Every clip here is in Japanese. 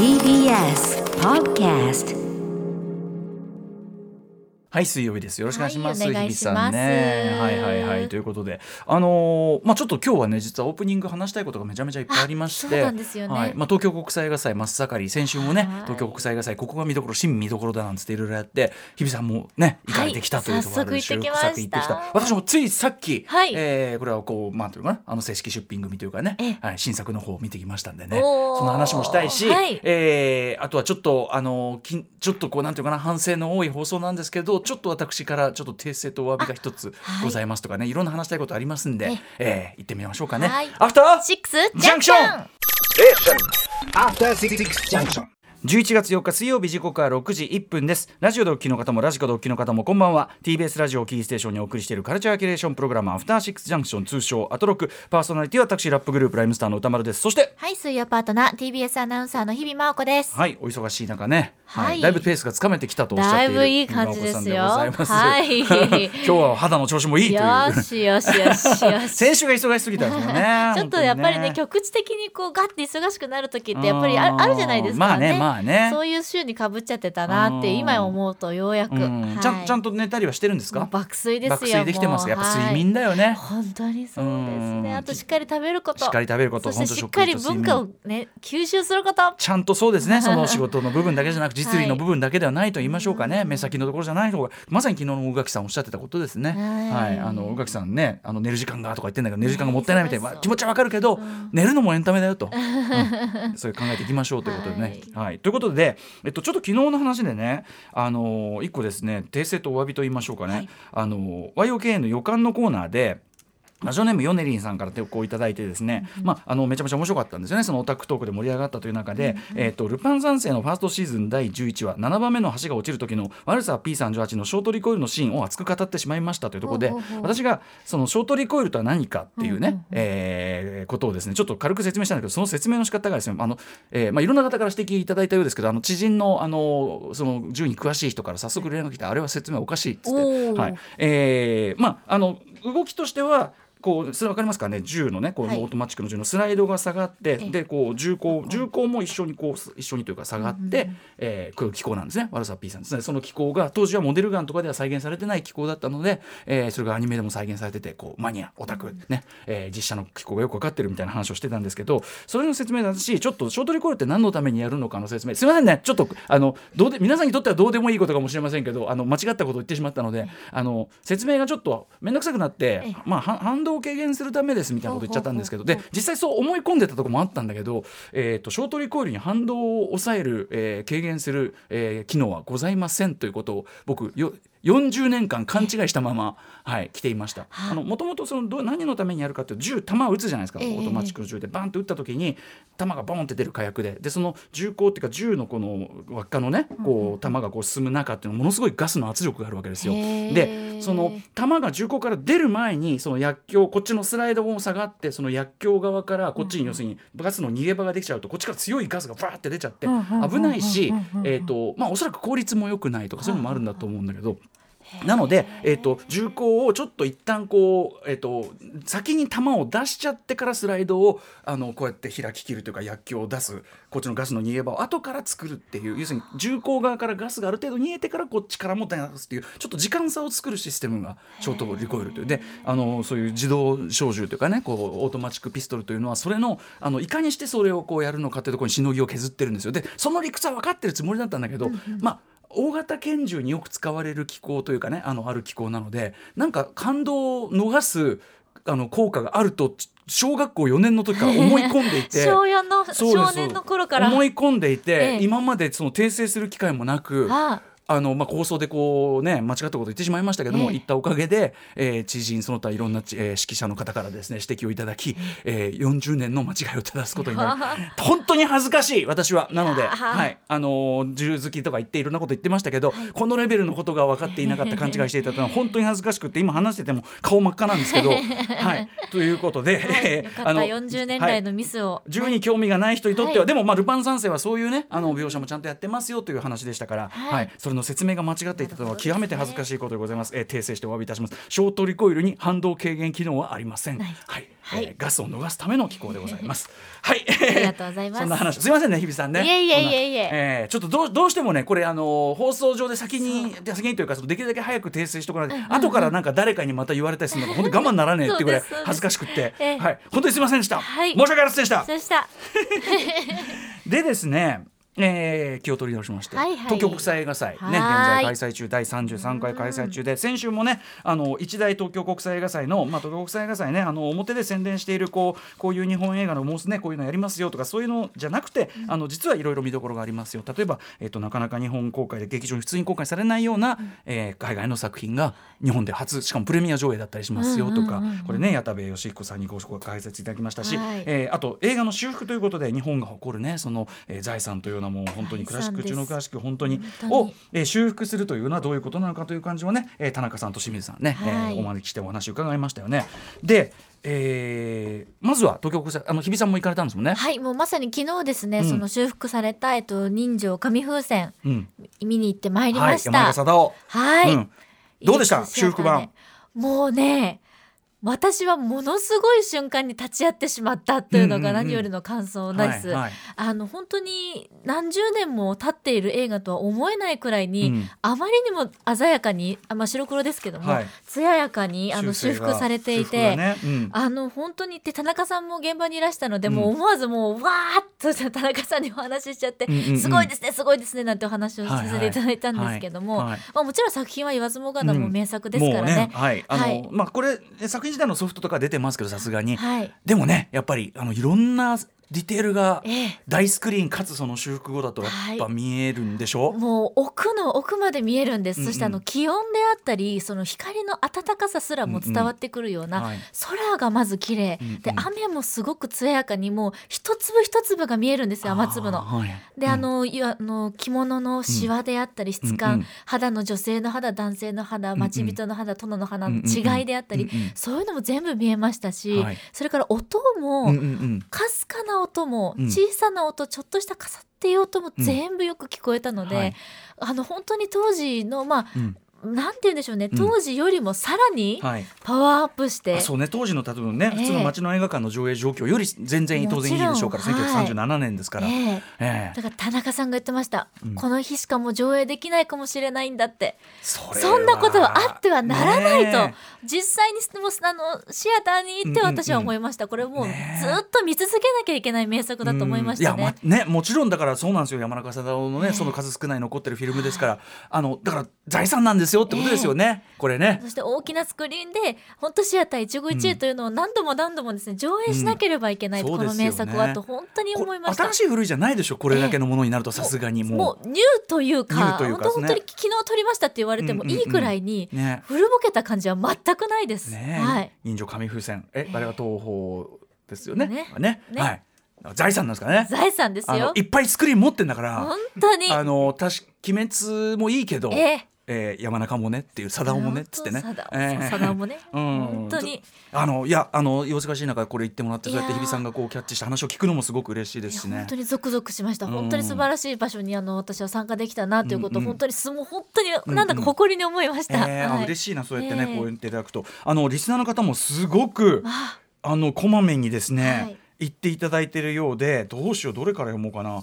TBS Podcast。はい、水曜日です。よろしくお願いします。はい、お願いします。日比さんね。はいはいはい。ということで、ちょっと今日はね、実はオープニング話したいことがめちゃめちゃいっぱいありまして、そうなんですよね。はい、東京国際映画祭真っ盛り、先週もね、東京国際映画祭ここが見どころ、新見どころだなんつっていろいろやって、日比さんもね行かれてきたというところで、はい、早速行ってきました。私もついさっき、はい、これはこうまあというかな、正式出品組というかね、はい、新作の方を見てきましたんでね、その話もしたいし、はい、あとはちょっとちょっとこうなんていうかな、反省の多い放送なんですけど。ちょっと私からちょっと訂正とお詫びが一つございますとかね、はい、いろんな話したいことありますんで、行ってみましょうかね、はい、アフターシックスジャンクション、アフターシックスジャンクション、11月4日水曜日、時刻は6時1分です。ラジオでお聞きの方もラジコでお聞きの方もこんばんは。 TBS ラジオキーステーションにお送りしているカルチャーキュレーションプログラム、アフターシックスジャンクション、通称アトロク。パーソナリティは私、ラップグループライムスターの歌丸です。そして、はい、水曜パートナー TBS アナウンサーの日々真央子です。はい、お忙しい中ね、はいはい、だいぶペースがつかめてきたとおっしゃっている、だいぶいい感じですよ、はい、今日は肌の調子もいいというよしよしよしよし先週が忙しすぎたんですもんねちょっとやっぱり ね、局地的にこうガッて忙しくなる時ってやっぱり あるじゃないですか、まあねまあね、そういう週にかぶっちゃってたなって今思うとようやく、はい、ちゃんと寝たりはしてるんですか？爆睡ですよ。爆睡できてます。やっぱ睡眠だよね、はい、本当にそうですね。あとしっかり食べること、しっかり食べること、そしてしっかり文化を、ね、吸収すること、ちゃんと、そうですね、その仕事の部分だけじゃなく実利の部分だけではないと言いましょうかね、はい、目先のところじゃない方が、まさに昨日の宇垣さんおっしゃってたことですね、はい、宇垣さんね、寝る時間がとか言ってんだけど寝る時間がもったいないみたいな、気持ちはわかるけど、うん、寝るのもエンタメだよと、うん、そういう考えていきましょうということでね、はいはい、ということで、ちょっと昨日の話でね、1個ですね、訂正とお詫びと言いましょうかね、はい、YOKA の予感のコーナーでラジオネームヨネリンさんから投稿いただいてですね、うん、めちゃめちゃ面白かったんですよね。そのオタクトークで盛り上がったという中で、うんうん、ルパン三世のファーストシーズン第11話7番目の橋が落ちる時のワルサー P38 のショートリコイルのシーンを熱く語ってしまいましたというところで、私がそのショートリコイルとは何かっていうね、うんうんことをですねちょっと軽く説明したんだけど、その説明の仕方がですねいろんな方から指摘いただいたようですけど、知人のその銃に詳しい人から早速連絡来て、あれは説明おかしいっつって、はい、動きとしてはこうそれ分かりますかね、銃のねこう、はい、オートマチックの銃のスライドが下がってでこう銃口も一緒にというか下がって、うん機構なんですね、ワルサー P さんですね。その機構が当時はモデルガンとかでは再現されてない機構だったので、それがアニメでも再現されてて、こうマニアオタクね、実写の機構がよく分かってるみたいな話をしてたんですけど、それの説明だし、ちょっとショートリコールって何のためにやるのかの説明、すいませんね、ちょっと皆さんにとってはどうでもいいことかもしれませんけど、間違ったことを言ってしまったので、説明がちょっと面倒くさくなって、まあ反動を軽減するためですみたいなこと言っちゃったんですけど、で実際そう思い込んでたところもあったんだけど、ショートリコイルに反動を抑える、軽減する、機能はございませんということを僕40年間勘違いしたまま、はい、来ていました。もともと何のためにやるかっていうと、弾を撃つじゃないですか、オートマチックの銃でバンと撃った時に弾がボンって出る火薬 でその銃口っていうか銃のこの輪っかのねこう弾がこう進む中っていうのものすごいガスの圧力があるわけですよ。でその弾が銃口から出る前にその薬莢、こっちのスライドも下がって、その薬莢側からこっちに要するにガスの逃げ場ができちゃうと、こっちから強いガスがバーって出ちゃって危ないし、おそらく効率も良くないとかそういうのもあるんだと思うんだけど、なので、銃口をちょっと一旦こう、先に弾を出しちゃってからスライドをこうやって開き切るというか薬莢を出す、こっちのガスの逃げ場を後から作るっていう、要するに銃口側からガスがある程度逃げてからこっちからも出すっていう、ちょっと時間差を作るシステムがショートリコイルというで、そういう自動小銃というかねこうオートマチックピストルというのはそれのいかにしてそれをこうやるのかというところにしのぎを削ってるんですよ。でその理屈は分かってるつもりだったんだけど、まあ大型拳銃によく使われる機構というかね、ある機構なので、なんか感動を逃す効果があると小学校4年の時から思い込んでいて少年の頃から思い込んでいて、今までその訂正する機会もなく、放送でこう、ね、間違ったこと言ってしまいましたけども、言ったおかげで、知人その他いろんな、識者の方からですね指摘をいただき、40年の間違いを正すことになる本当に恥ずかしい私は。なので、はい、銃好きとか言っていろんなこと言ってましたけど、このレベルのことが分かっていなかった、勘違いしていたというのは本当に恥ずかしくて今話してても顔真っ赤なんですけど、はい、ということで、よかった40年来のミスを、銃に興味がない人にとっては、でも、ルパン三世はそういうね描写もちゃんとやってますよという話でしたから、はい、それのの説明が間違っていたとは極めて恥ずかしいことでございます、訂正してお詫びいたします。ショートリコイルに反動軽減機能はありません。はい、ガスを逃すための機構でございますはい、ありがとうございます。そんな話すいませんね日比さんね。いえいえ、ちょっとどうしてもねこれ放送上で先にというかできるだけ早く訂正しておかない、うんうん、後からなんか誰かにまた言われたりするのが本当に我慢ならねえってぐらい恥ずかしくって、はい、本当にすいませんでした、はい、申し訳ありませんでしたでですね気を取り直しまして、東京国際映画祭、ね、現在開催中、第33回開催中で、先週もね一大東京国際映画祭の、東京国際映画祭ね表で宣伝しているこういう日本映画のもうすねこういうのやりますよとかそういうのじゃなくて、実はいろいろ見どころがありますよ。例えば、なかなか日本公開で劇場に普通に公開されないような、海外の作品が日本で初しかもプレミア上映だったりしますよとか、これね矢田部義彦さんにご解説いただきましたし、あと映画の修復ということで日本が誇るねその、財産というようなもう本当にクラシック中のクラシック本当に修復するというのはどういうことなのかという感じをね、田中さんと清水さんね、お招きしてお話を伺いましたよね。でまずは東京国際日比さんも行かれたんですもんね。はい、もうまさに昨日ですね、その修復された人情紙風船、見に行ってまいりました。山田貞夫、どうでした修復版。もうね私はものすごい瞬間に立ち会ってしまったというのが何よりの感想です、本当に何十年も経っている映画とは思えないくらいに、あまりにも鮮やかに白黒ですけども、艶やかに修復されていて、本当にって田中さんも現場にいらしたので、もう思わずもうわーっと田中さんにお話ししちゃって、すごいですねすごいですねなんてお話をさせていただいたんですけども、もちろん作品は言わずもがなも名作ですからね。これ作品自体のソフトとか出てますけどさすがに、でもねやっぱりいろんなディテールが大スクリーンかつその修復後だとやっぱ見えるんでしょ、もう奥の奥まで見えるんです。そして気温であったりその光の暖かさすらも伝わってくるような、空がまず綺麗、で雨もすごく艶やかにもう一粒一粒が見えるんですよ、雨粒の、で着物のシワであったり質感、肌の女性の肌男性の肌町人の肌殿の肌の違いであったり、そういうのも全部見えましたし、それから音もかすかな音も小さな音、ちょっとしたかさっていう音も全部よく聞こえたので、本当に当時のなんて言うんでしょうね、当時よりもさらにパワーアップして、そうね、当時の例えばね、普通の街の映画館の上映状況より全然当然いいでしょうから、1937年ですから、だから田中さんが言ってました、この日しかもう上映できないかもしれないんだって、 そんなことはあってはならないと、実際にシアターに行って私は思いました、これもうずっと見続けなきゃいけない名作だと思いましたね。もちろんだからそうなんですよ、山中貞夫のねその数少ない残ってるフィルムですから、だから財産なんですよってことですよね、これね。そして大きなスクリーンで本当シアター一期一会というのを何度もですね上映しなければいけない、この名作はと本当に思いました。新しい古いじゃないでしょこれだけのものになると、さすがにもうニューというか本当に昨日撮りましたって言われてもいいくらいに古ぼけた感じは全くないです、人情紙風船、あれは東宝ですよね、財産なんですかね。財産ですよ、いっぱいスクリーン持ってんだから本当に鬼滅もいいけど、山中もねっていう貞夫もねっつってね、貞夫もね本当にいや忙しい中これ言ってもらって、そうやって日比さんがこうキャッチして話を聞くのもすごく嬉しいですしね。本当にゾクゾクしました。本当に素晴らしい場所に私は参加できたなということを本当になんだか誇りに思いました。嬉しいな、そうやってねこう言っていただくと、リスナーの方もすごくこまめにですね言っていただいているようで、どうしようどれから読もうかな、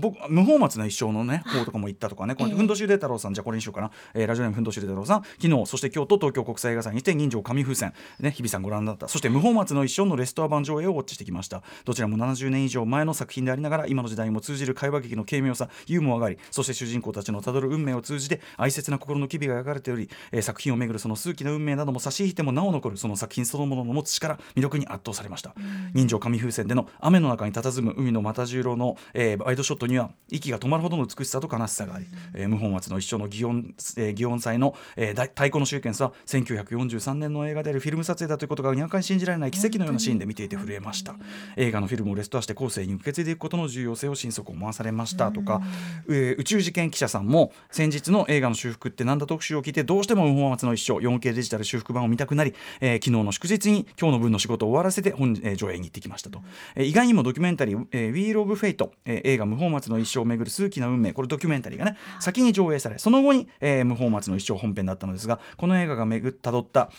僕無本末な一生のね方とかも言ったとかね、ふんどしゆで太郎さん、じゃあこれにしようかな、ラジオネームふんどしゆで太郎さん、昨日そして京都東京国際映画祭にて人情紙風船、日比さんご覧だった、そして無本末の一生のレストア版上映をウォッチしてきました。どちらも70年以上前の作品でありながら今の時代にも通じる会話劇の軽妙さ、ユーモアがあり、そして主人公たちのたどる運命を通じて哀切な心の機微が描かれており、作品をめぐるその数奇な運命なども差し引いてもなお残るその作品そのものの持つ力、魅力に圧倒されました。人情紙風船での雨の中に佇む海の又十郎の、ワイドショットには息が止まるほどの美しさと悲しさがあり、無本末の一生の祇園祭の、太鼓のシーケンスは1943年の映画であるフィルム撮影だということがにわかに信じられない奇跡のようなシーンで見ていて震えました。映画のフィルムをレストアして後世に受け継いでいくことの重要性を心底思わされましたとか、宇宙事件記者さんも先日の映画の修復ってなんだ特集を聞いてどうしても無本末の一生 4K デジタル修復版を見たくなり、昨日の祝日に今日の分の仕事を終わらせて上映に行ってきましたと。と、意外にもドキュメンタリー、ウィール・オブ・フェイト、映画無法末の一生をめぐる数奇な運命、これドキュメンタリーがね先に上映され、その後に、無法末の一生本編だったのですが、この映画がたどった、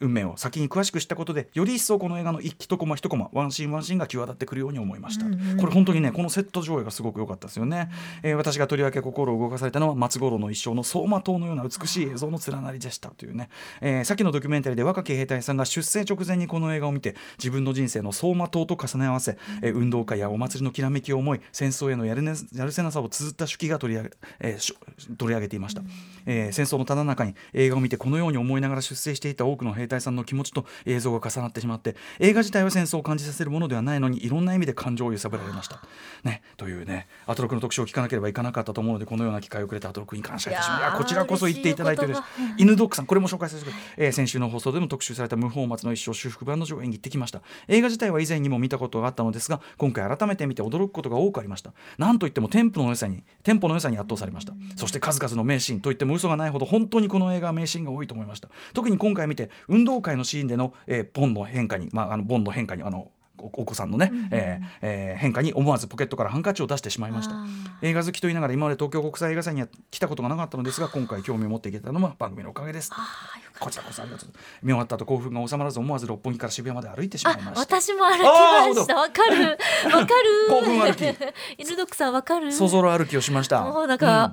運命を先に詳しく知ったことで、より一層この映画の一コマ一コマ、ワンシーンワンシーンが際立ってくるように思いました、うんうん、これ本当にね、このセット上映がすごく良かったですよね、私がとりわけ心を動かされたのは松五郎の一生の走馬灯のような美しい映像の連なりでしたというね、先のドキュメンタリーで若き兵隊さんが出征直前にこの映画を見て、自分の人生の走馬灯と重ね合わせ、運動会やお祭りのきらめきを思い、戦争へのやるせなさを綴った手記が取り上げていました、戦争のただ中に映画を見てこのように思いながら出征していた多くの兵隊さんの気持ちと映像が重なってしまって、映画自体は戦争を感じさせるものではないのに、いろんな意味で感情を揺さぶられました、ね、というね、アトロクの特集を聞かなければいかなかったと思うので、このような機会をくれたアトロクに感謝いたします。こちらこそ言っていただいている犬ドックさん、これも紹介させてください、先週の放送でも特集された無法末の一生修復版の上演に行ってきました。映画自体は以前にも見たことがあったのですが、今回改めて見て驚くことが多くありました。なんといってもテンポの良さに圧倒されました。そして数々の名シーンといっても嘘がないほど、本当にこの映画は名シーンが多いと思いました。特に今回見て、運動会のシーンでの、ボンの変化に、お子さんのね、変化に思わずポケットからハンカチを出してしまいました。映画好きと言いながら今まで東京国際映画祭には来たことがなかったのですが、今回興味を持っていけたのは番組のおかげです。こちらこそありがとう。見終わった後興奮が収まらず、思わず六本木から渋谷まで歩いてしまいました。私も歩きました。わかる興奮歩き犬ドックさんわかる。そぞろ歩きをしました。もうなんか、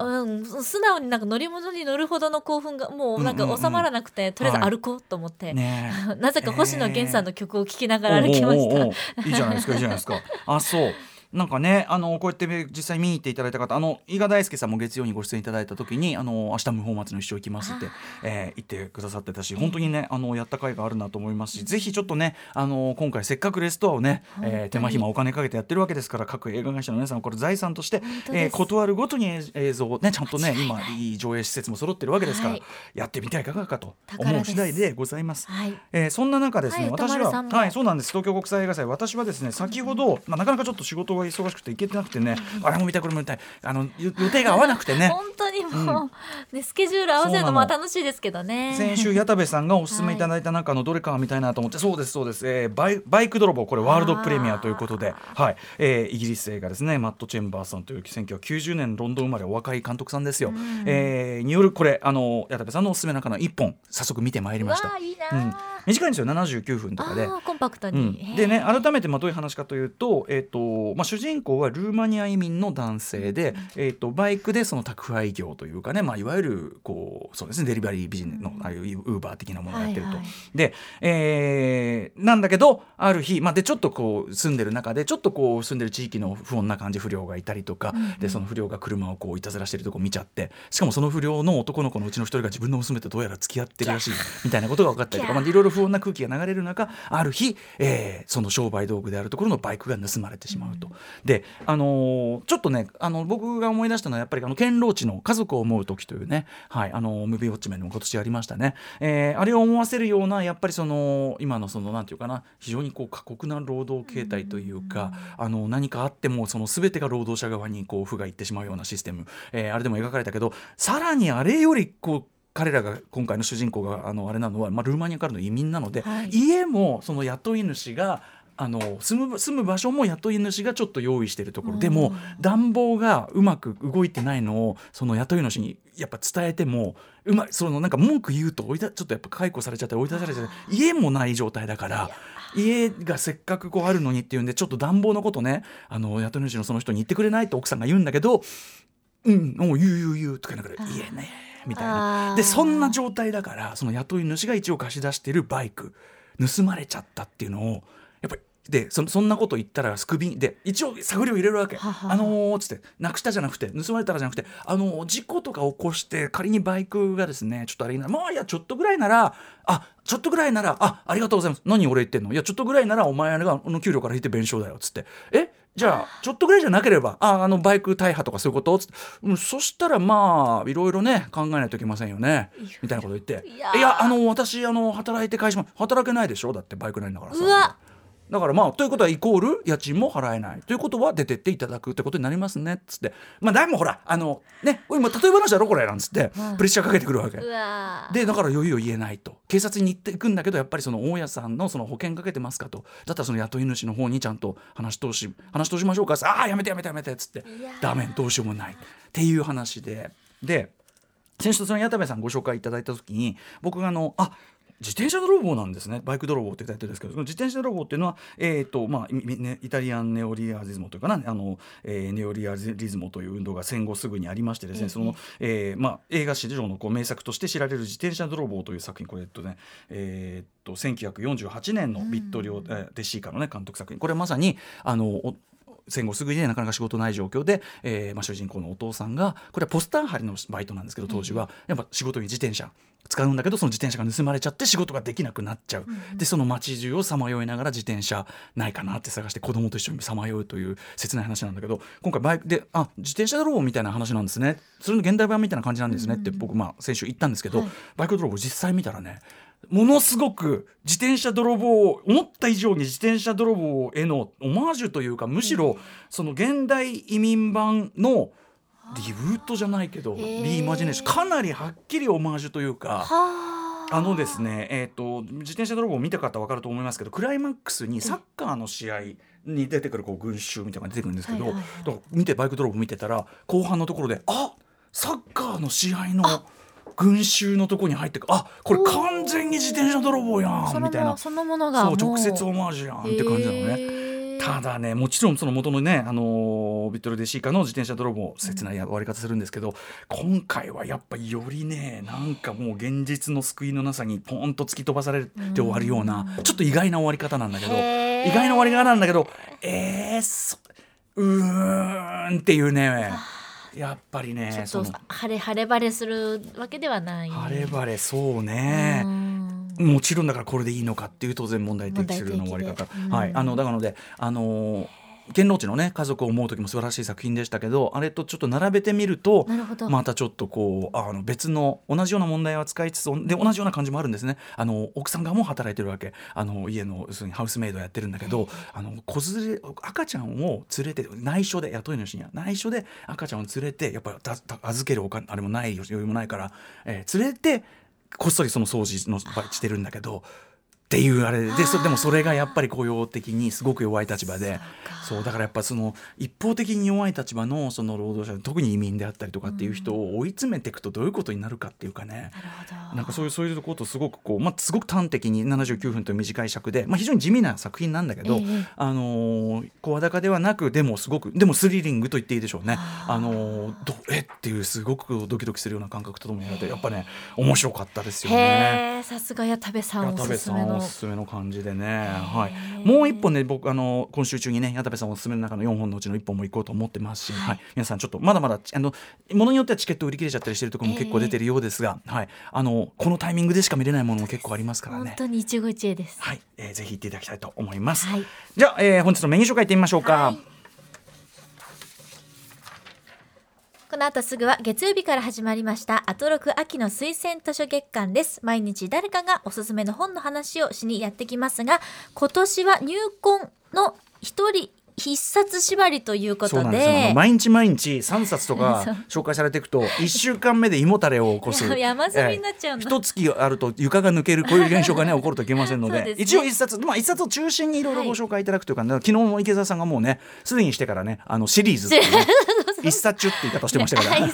素直になんか乗り物に乗るほどの興奮がもうなんか収まらなくて、とりあえず歩こうと思って、なぜか星野源さんの曲を聴きながら歩きました。いいじゃないですか、いいじゃないですか。あ、そう。なんかね、こうやって実際見に行っていただいた方、伊賀大輔さんも月曜にご出演いただいた時に明日無法末の一生行きますって、言ってくださってたし、本当にねやった甲斐があるなと思いますし、ぜひちょっとね今回せっかくレストアをね、手間暇お金かけてやってるわけですから、各映画会社の皆さんこれ財産として、断るごとに映像をねちゃんとね、今いい上映施設も揃ってるわけですから、やってみてはいかがかと思う次第でございます、そんな中ですね、私は、そうなんです、東京国際映画祭、私はですね先ほど、なかなかちょっと仕事が忙しくて行けてなくてね、あれも見たいこれも見たい、予定が合わなくてね本当にもう、ね、スケジュール合わせるのも楽しいですけどね。先週矢田部さんがおすすめいただいた中のどれか見たいなと思って、そうですそうです、バイク泥棒、これワールドプレミアということで、イギリス映画ですね、マット・チェンバーさんという1990年ロンドン生まれ、お若い監督さんですよ、によるこれ矢田部さんのおすすめの中の1本早速見てまいりました。いいな、短いんですよ、79分とかで、コンパクトに、でね、改めてどういう話かというと、主人公はルーマニア移民の男性で、バイクでその宅配業というかね、いわゆるこうそうですね、デリバリービジネスのああいうウーバー的なものをやってると、で、なんだけどある日、でちょっとこう住んでる中でちょっとこう住んでる地域の不穏な感じ、不良がいたりとか、でその不良が車をこういたずらしてるとこ見ちゃって、しかもその不良の男の子のうちの一人が自分の娘とどうやら付き合ってるらしいみたいなことが分かったりとか、いろいろ不穏な空気が流れる中、ある日、その商売道具であるところのバイクが盗まれてしまうと、でちょっとね僕が思い出したのはやっぱり堅牢地の家族を思う時というね、ムービーウォッチメンでも今年ありましたね、あれを思わせるようなやっぱり今のなんていうかな、非常にこう過酷な労働形態というか、何かあっても全てが労働者側にこう負がいってしまうようなシステム、あれでも描かれたけど、さらにあれよりこう彼らが今回の主人公があれなのは、ルーマニアからの移民なので、家もその雇い主が住む場所も雇い主がちょっと用意しているところでも、暖房がうまく動いてないのをその雇い主にやっぱ伝えても、なんか文句言うとちょっとやっぱ解雇されちゃったり追い出されちゃったり、家もない状態だから、家がせっかくこうあるのにっていうんで、ちょっと暖房のことね雇い主のその人に言ってくれないと奥さんが言うんだけど、言うとか言えねえみたいな。でそんな状態だから、その雇い主が一応貸し出してるバイク盗まれちゃったっていうのをやっぱり、でそんなこと言ったらスクビンで一応探りを入れるわけ、つってなくしたじゃなくて盗まれたらじゃなくて、事故とか起こして仮にバイクがですねちょっとあれになら、ちょっとぐらいならありがとうございます、何俺言ってんの、いやちょっとぐらいならお前が給料から引いて弁償だよつって、じゃあちょっとぐらいじゃなければバイク大破とかそういうことつって、そしたらいろいろね考えないといけませんよねみたいなこと言って、いや私働いて返します、働けないでしょだってバイクないんだからさ、だからまあということはイコール家賃も払えないということは出てっていただくってことになりますねっつって、まあ誰もほらね今例え話だろこれなんつってプレッシャーかけてくるわけで、だから余裕を言えないと警察に行っていくんだけど、やっぱりその大家さんのその保険かけてますかと、だったらその雇い主の方にちゃんと話し通しましょうか、ああやめてやめてやめてっつって、ダメどうしようもないっていう話で、で先週その矢田部さんご紹介いただいた時に僕が自転車泥棒なんですね、バイク泥棒って言ったやつですけど、その自転車泥棒っていうのは、イタリアンネオリアリズムというかな、ネオリアリズムという運動が戦後すぐにありましてですね、その、映画史上のこう名作として知られる自転車泥棒という作品、これね、1948年のビットリオ・デシーカの、ね、監督作品、これまさに戦後すぐに、ね、なかなか仕事ない状況で、主人公のお父さんが、これはポスター貼りのバイトなんですけど、当時はやっぱ仕事に自転車使うんだけど、その自転車が盗まれちゃって仕事ができなくなっちゃう、でその街中をさまよいながら自転車ないかなって探して子供と一緒にさまようという切ない話なんだけど、今回バイクで自転車泥棒みたいな話なんですね、それの現代版みたいな感じなんですねって僕、先週言ったんですけど、はい、バイク泥棒実際見たらね、ものすごく自転車泥棒を思った以上に自転車泥棒へのオマージュというか、むしろその現代移民版のリブートじゃないけどリイマジネーション、かなりはっきりオマージュというか、ですね、自転車泥棒を見た方は分かると思いますけど、クライマックスにサッカーの試合に出てくるこう群衆みたいなのが出てくるんですけど、だからバイク泥棒見てたら後半のところでサッカーの試合の群衆のとこに入ってく、これ完全に自転車泥棒やんみたいな、そのものが直接オマージュやんって感じなのね、ただね、もちろんその元のね、ビットル・デ・シーカの自転車泥棒、切ない終わり方するんですけど、今回はやっぱよりね、なんかもう現実の救いのなさにポンと突き飛ばされて終わるような、ちょっと意外な終わり方なんだけど、っていうね、やっぱりね、ちょっと晴れするわけではない、晴れそうね、もちろんだからこれでいいのかっていう当然問題提起するような終わり方、はい、だからので堅牢地のね家族を思う時も素晴らしい作品でしたけど、あれとちょっと並べてみるとまたちょっとこう別の同じような問題を扱いつつで、同じような感じもあるんですね。奥さん側も働いてるわけ、家のハウスメイドやってるんだけど、子連れ赤ちゃんを連れて内緒で、雇い主には内緒で赤ちゃんを連れて、やっぱり預けるお金あれもない余裕もないから、連れてこっそりその掃除のしてるんだけどっていうあれで、でもそれがやっぱり雇用的にすごく弱い立場で、そうだからやっぱその一方的に弱い立場のその労働者、特に移民であったりとかっていう人を追い詰めていくとどういうことになるかっていうかね、なんかそういうことをすごくこう、すごく端的に79分という短い尺で、非常に地味な作品なんだけど、小裸ではなく、でもスリリングと言っていいでしょうね、っていうすごくドキドキするような感覚とともになって、やっぱね面白かったですよね。さすが矢田部さんおすすめのおすすめの感じでね、はい、もう一本ね、僕今週中にね矢田部さんおすすめの中の4本のうちの1本も行こうと思ってますし、はい、皆さんちょっとまだまだものによってはチケット売り切れちゃったりしてるところも結構出てるようですが、はい、このタイミングでしか見れないものも結構ありますからね、本当に一期一会です、はい、ぜひ行っていただきたいと思います、はい、じゃあ、本日のメニュー紹介いってみましょうか、はい、この後すぐは月曜日から始まりましたアトロク秋の推薦図書月間です。毎日誰かがおすすめの本の話をしにやってきますが、今年は入魂の一人必殺縛りということで、毎日3冊とか紹介されていくと1週間目で胃もたれを起こす山積みになっちゃうの、1月あると床が抜ける、こういう現象が、ね、起こるといけませんの で一応1冊を中心にいろいろご紹介いただくというか、ね、はい、昨日も池澤さんがもうねすでにしてからねシリーズっていう、ね一冊って言い方してましたから、ね、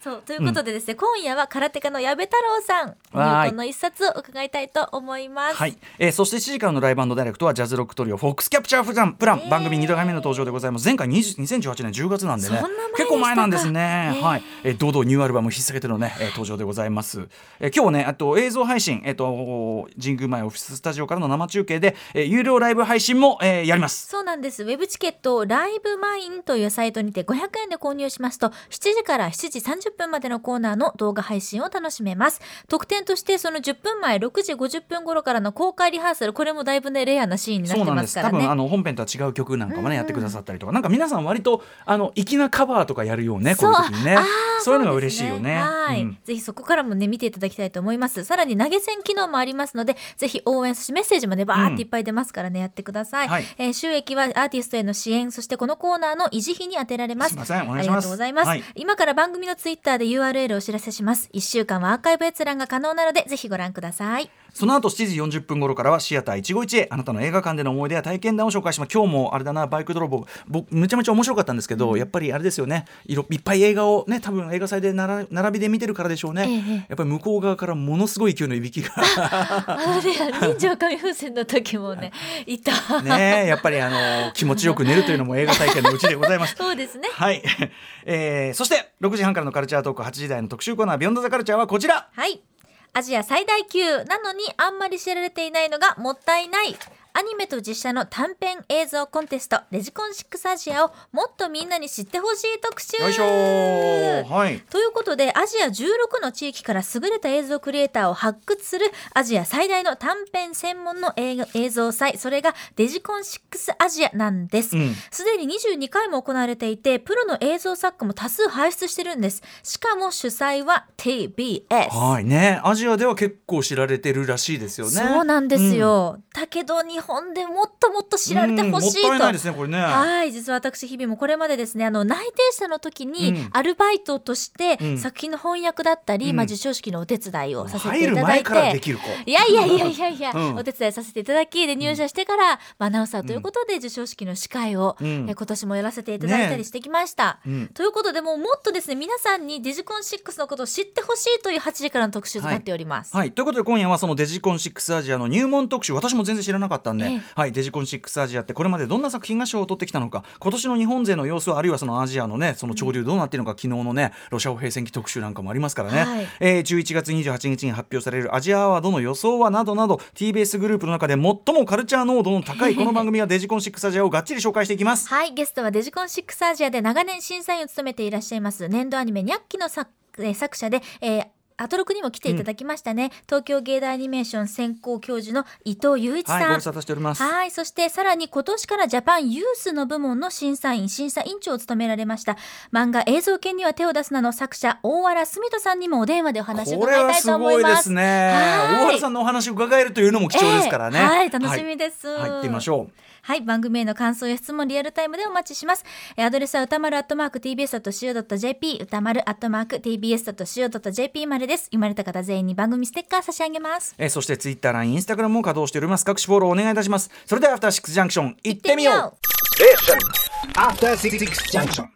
そうということでですね、今夜は空手家の矢部太郎さん入魂の一冊を伺いたいと思います、はい、そして7時からのライブ&ダイレクトはジャズロックトリオフォックスキャプチャープラン、番組2度目の登場でございます。前回2018年10月なんでね、結構前なんですね、はい、堂々ニューアルバム引っ提げてのね登場でございます。今日ねあと映像配信、神宮前オフィススタジオからの生中継で、有料ライブ配信も、やります。そうなんです。ウェブチケットをライブマインというサイトにて500円で購入しますと7時から7時30分までのコーナーの動画配信を楽しめます。特典としてその10分前6時50分頃からの公開リハーサル、これもだいぶ、ね、レアなシーンになってますからね。そうなんです。多分本編とは違う曲なんかもね、やってくださったりとか、なんか皆さん割と粋なカバーとかやるよね、こういう時にね。そういうのが嬉しいよね。はい、ぜひそこからもね見ていただきたいと思います。さらに投げ銭機能もありますので、ぜひ応援、そしてメッセージもねバーっていっぱい出ますからね、やってください。はい、収益はアーティストへの支援、そしてこのコーナーの維持費に充てられます。すいません、お願いします。ありがとうございます。はい、今から番組のツイッターで URL をお知らせします。1週間はアーカイブ閲覧が可能なので、ぜひご覧ください。その後7時40分頃からはシアター151へ、あなたの映画館での思い出や体験談を紹介します。今日もあれだな、バイク泥棒、僕めちゃめちゃ面白かったんですけど、やっぱりあれですよね、いっぱい映画をね、多分映画祭で並びで見てるからでしょうね。やっぱり向こう側からものすごい勢いのいびきがあれ忍者神風船の時もねいたね。やっぱり気持ちよく寝るというのも映画体験のうちでございます。そうですね。はい、そして6時半からのカルチャートーク、8時台の特集コーナービヨンドザカルチャーはこちら。はい、アジア最大級なのにあんまり知られていないのがもったいない、アニメと実写の短編映像コンテスト、レジコン6アジアをもっとみんなに知ってほしい特集。よいしょー、はい、ということでアジア16の地域から優れた映像クリエイターを発掘するアジア最大の短編専門の映像祭、それがレジコン6アジアなんです。すでに22回も行われていて、プロの映像作家も多数輩出してるんです。しかも主催は TBS。 はいね、アジアでは結構知られてるらしいですよね。そうなんですよ、だけど日本でもっともっと知られてほしいと。もったいないですね、これね。はい、実は私日々もこれまでですね、内定者の時にアルバイトとして作品の翻訳だったり、受賞式のお手伝いをさせていただいて、入る前からできる子、いや、お手伝いさせていただきで、入社してから、アナウンサーということで受賞式の司会を、今年もやらせていただいたりしてきました。ね、ということで、もっとですね皆さんにデジコン6のことを知ってほしいという8時からの特集となっております。はい、はい、ということで今夜はそのデジコン6アジアの入門特集、私も全然知らなかったんで、はい、デジコン6アジアってこれまでどんな作品が賞を取ってきたのか、今年の日本勢の様子は、あるいはそのアジアのねその潮流どうなっているのか、昨日のねロシア歩兵戦記特集なんかもありますからね。はい、11月28日に発表されるアジアアワードの予想はなどなど、 TBS グループの中で最もカルチャー濃度の高いこの番組はデジコン6アジアをがっちり紹介していきます。はい、ゲストはデジコン6アジアで長年審査員を務めていらっしゃいます年度アニメニャッキの作者で、アトロクにも来ていただきましたね。東京芸大アニメーション専攻教授の伊藤雄一さん、はい、ご無沙汰しております。はい、そしてさらに今年からジャパンユースの部門の審査委員長を務められました漫画映像研には手を出すなの作者大原澄人さんにもお電話でお話を伺いたいと思います。これはすごいですね。大原さんのお話を伺えるというのも貴重ですからね。はい、楽しみです。はい、入ってみましょう。はい、番組への感想や質問リアルタイムでお待ちします。アドレスは歌丸@tbs.co.jp、 歌丸@tbs.co.jp までです。生まれた方全員に番組ステッカー差し上げます。そして Twitter、LINE、Instagram も稼働しております。各種フォローお願いいたします。それではアフターシックスジャンクション行ってみよう。アフターシックスジャンクション。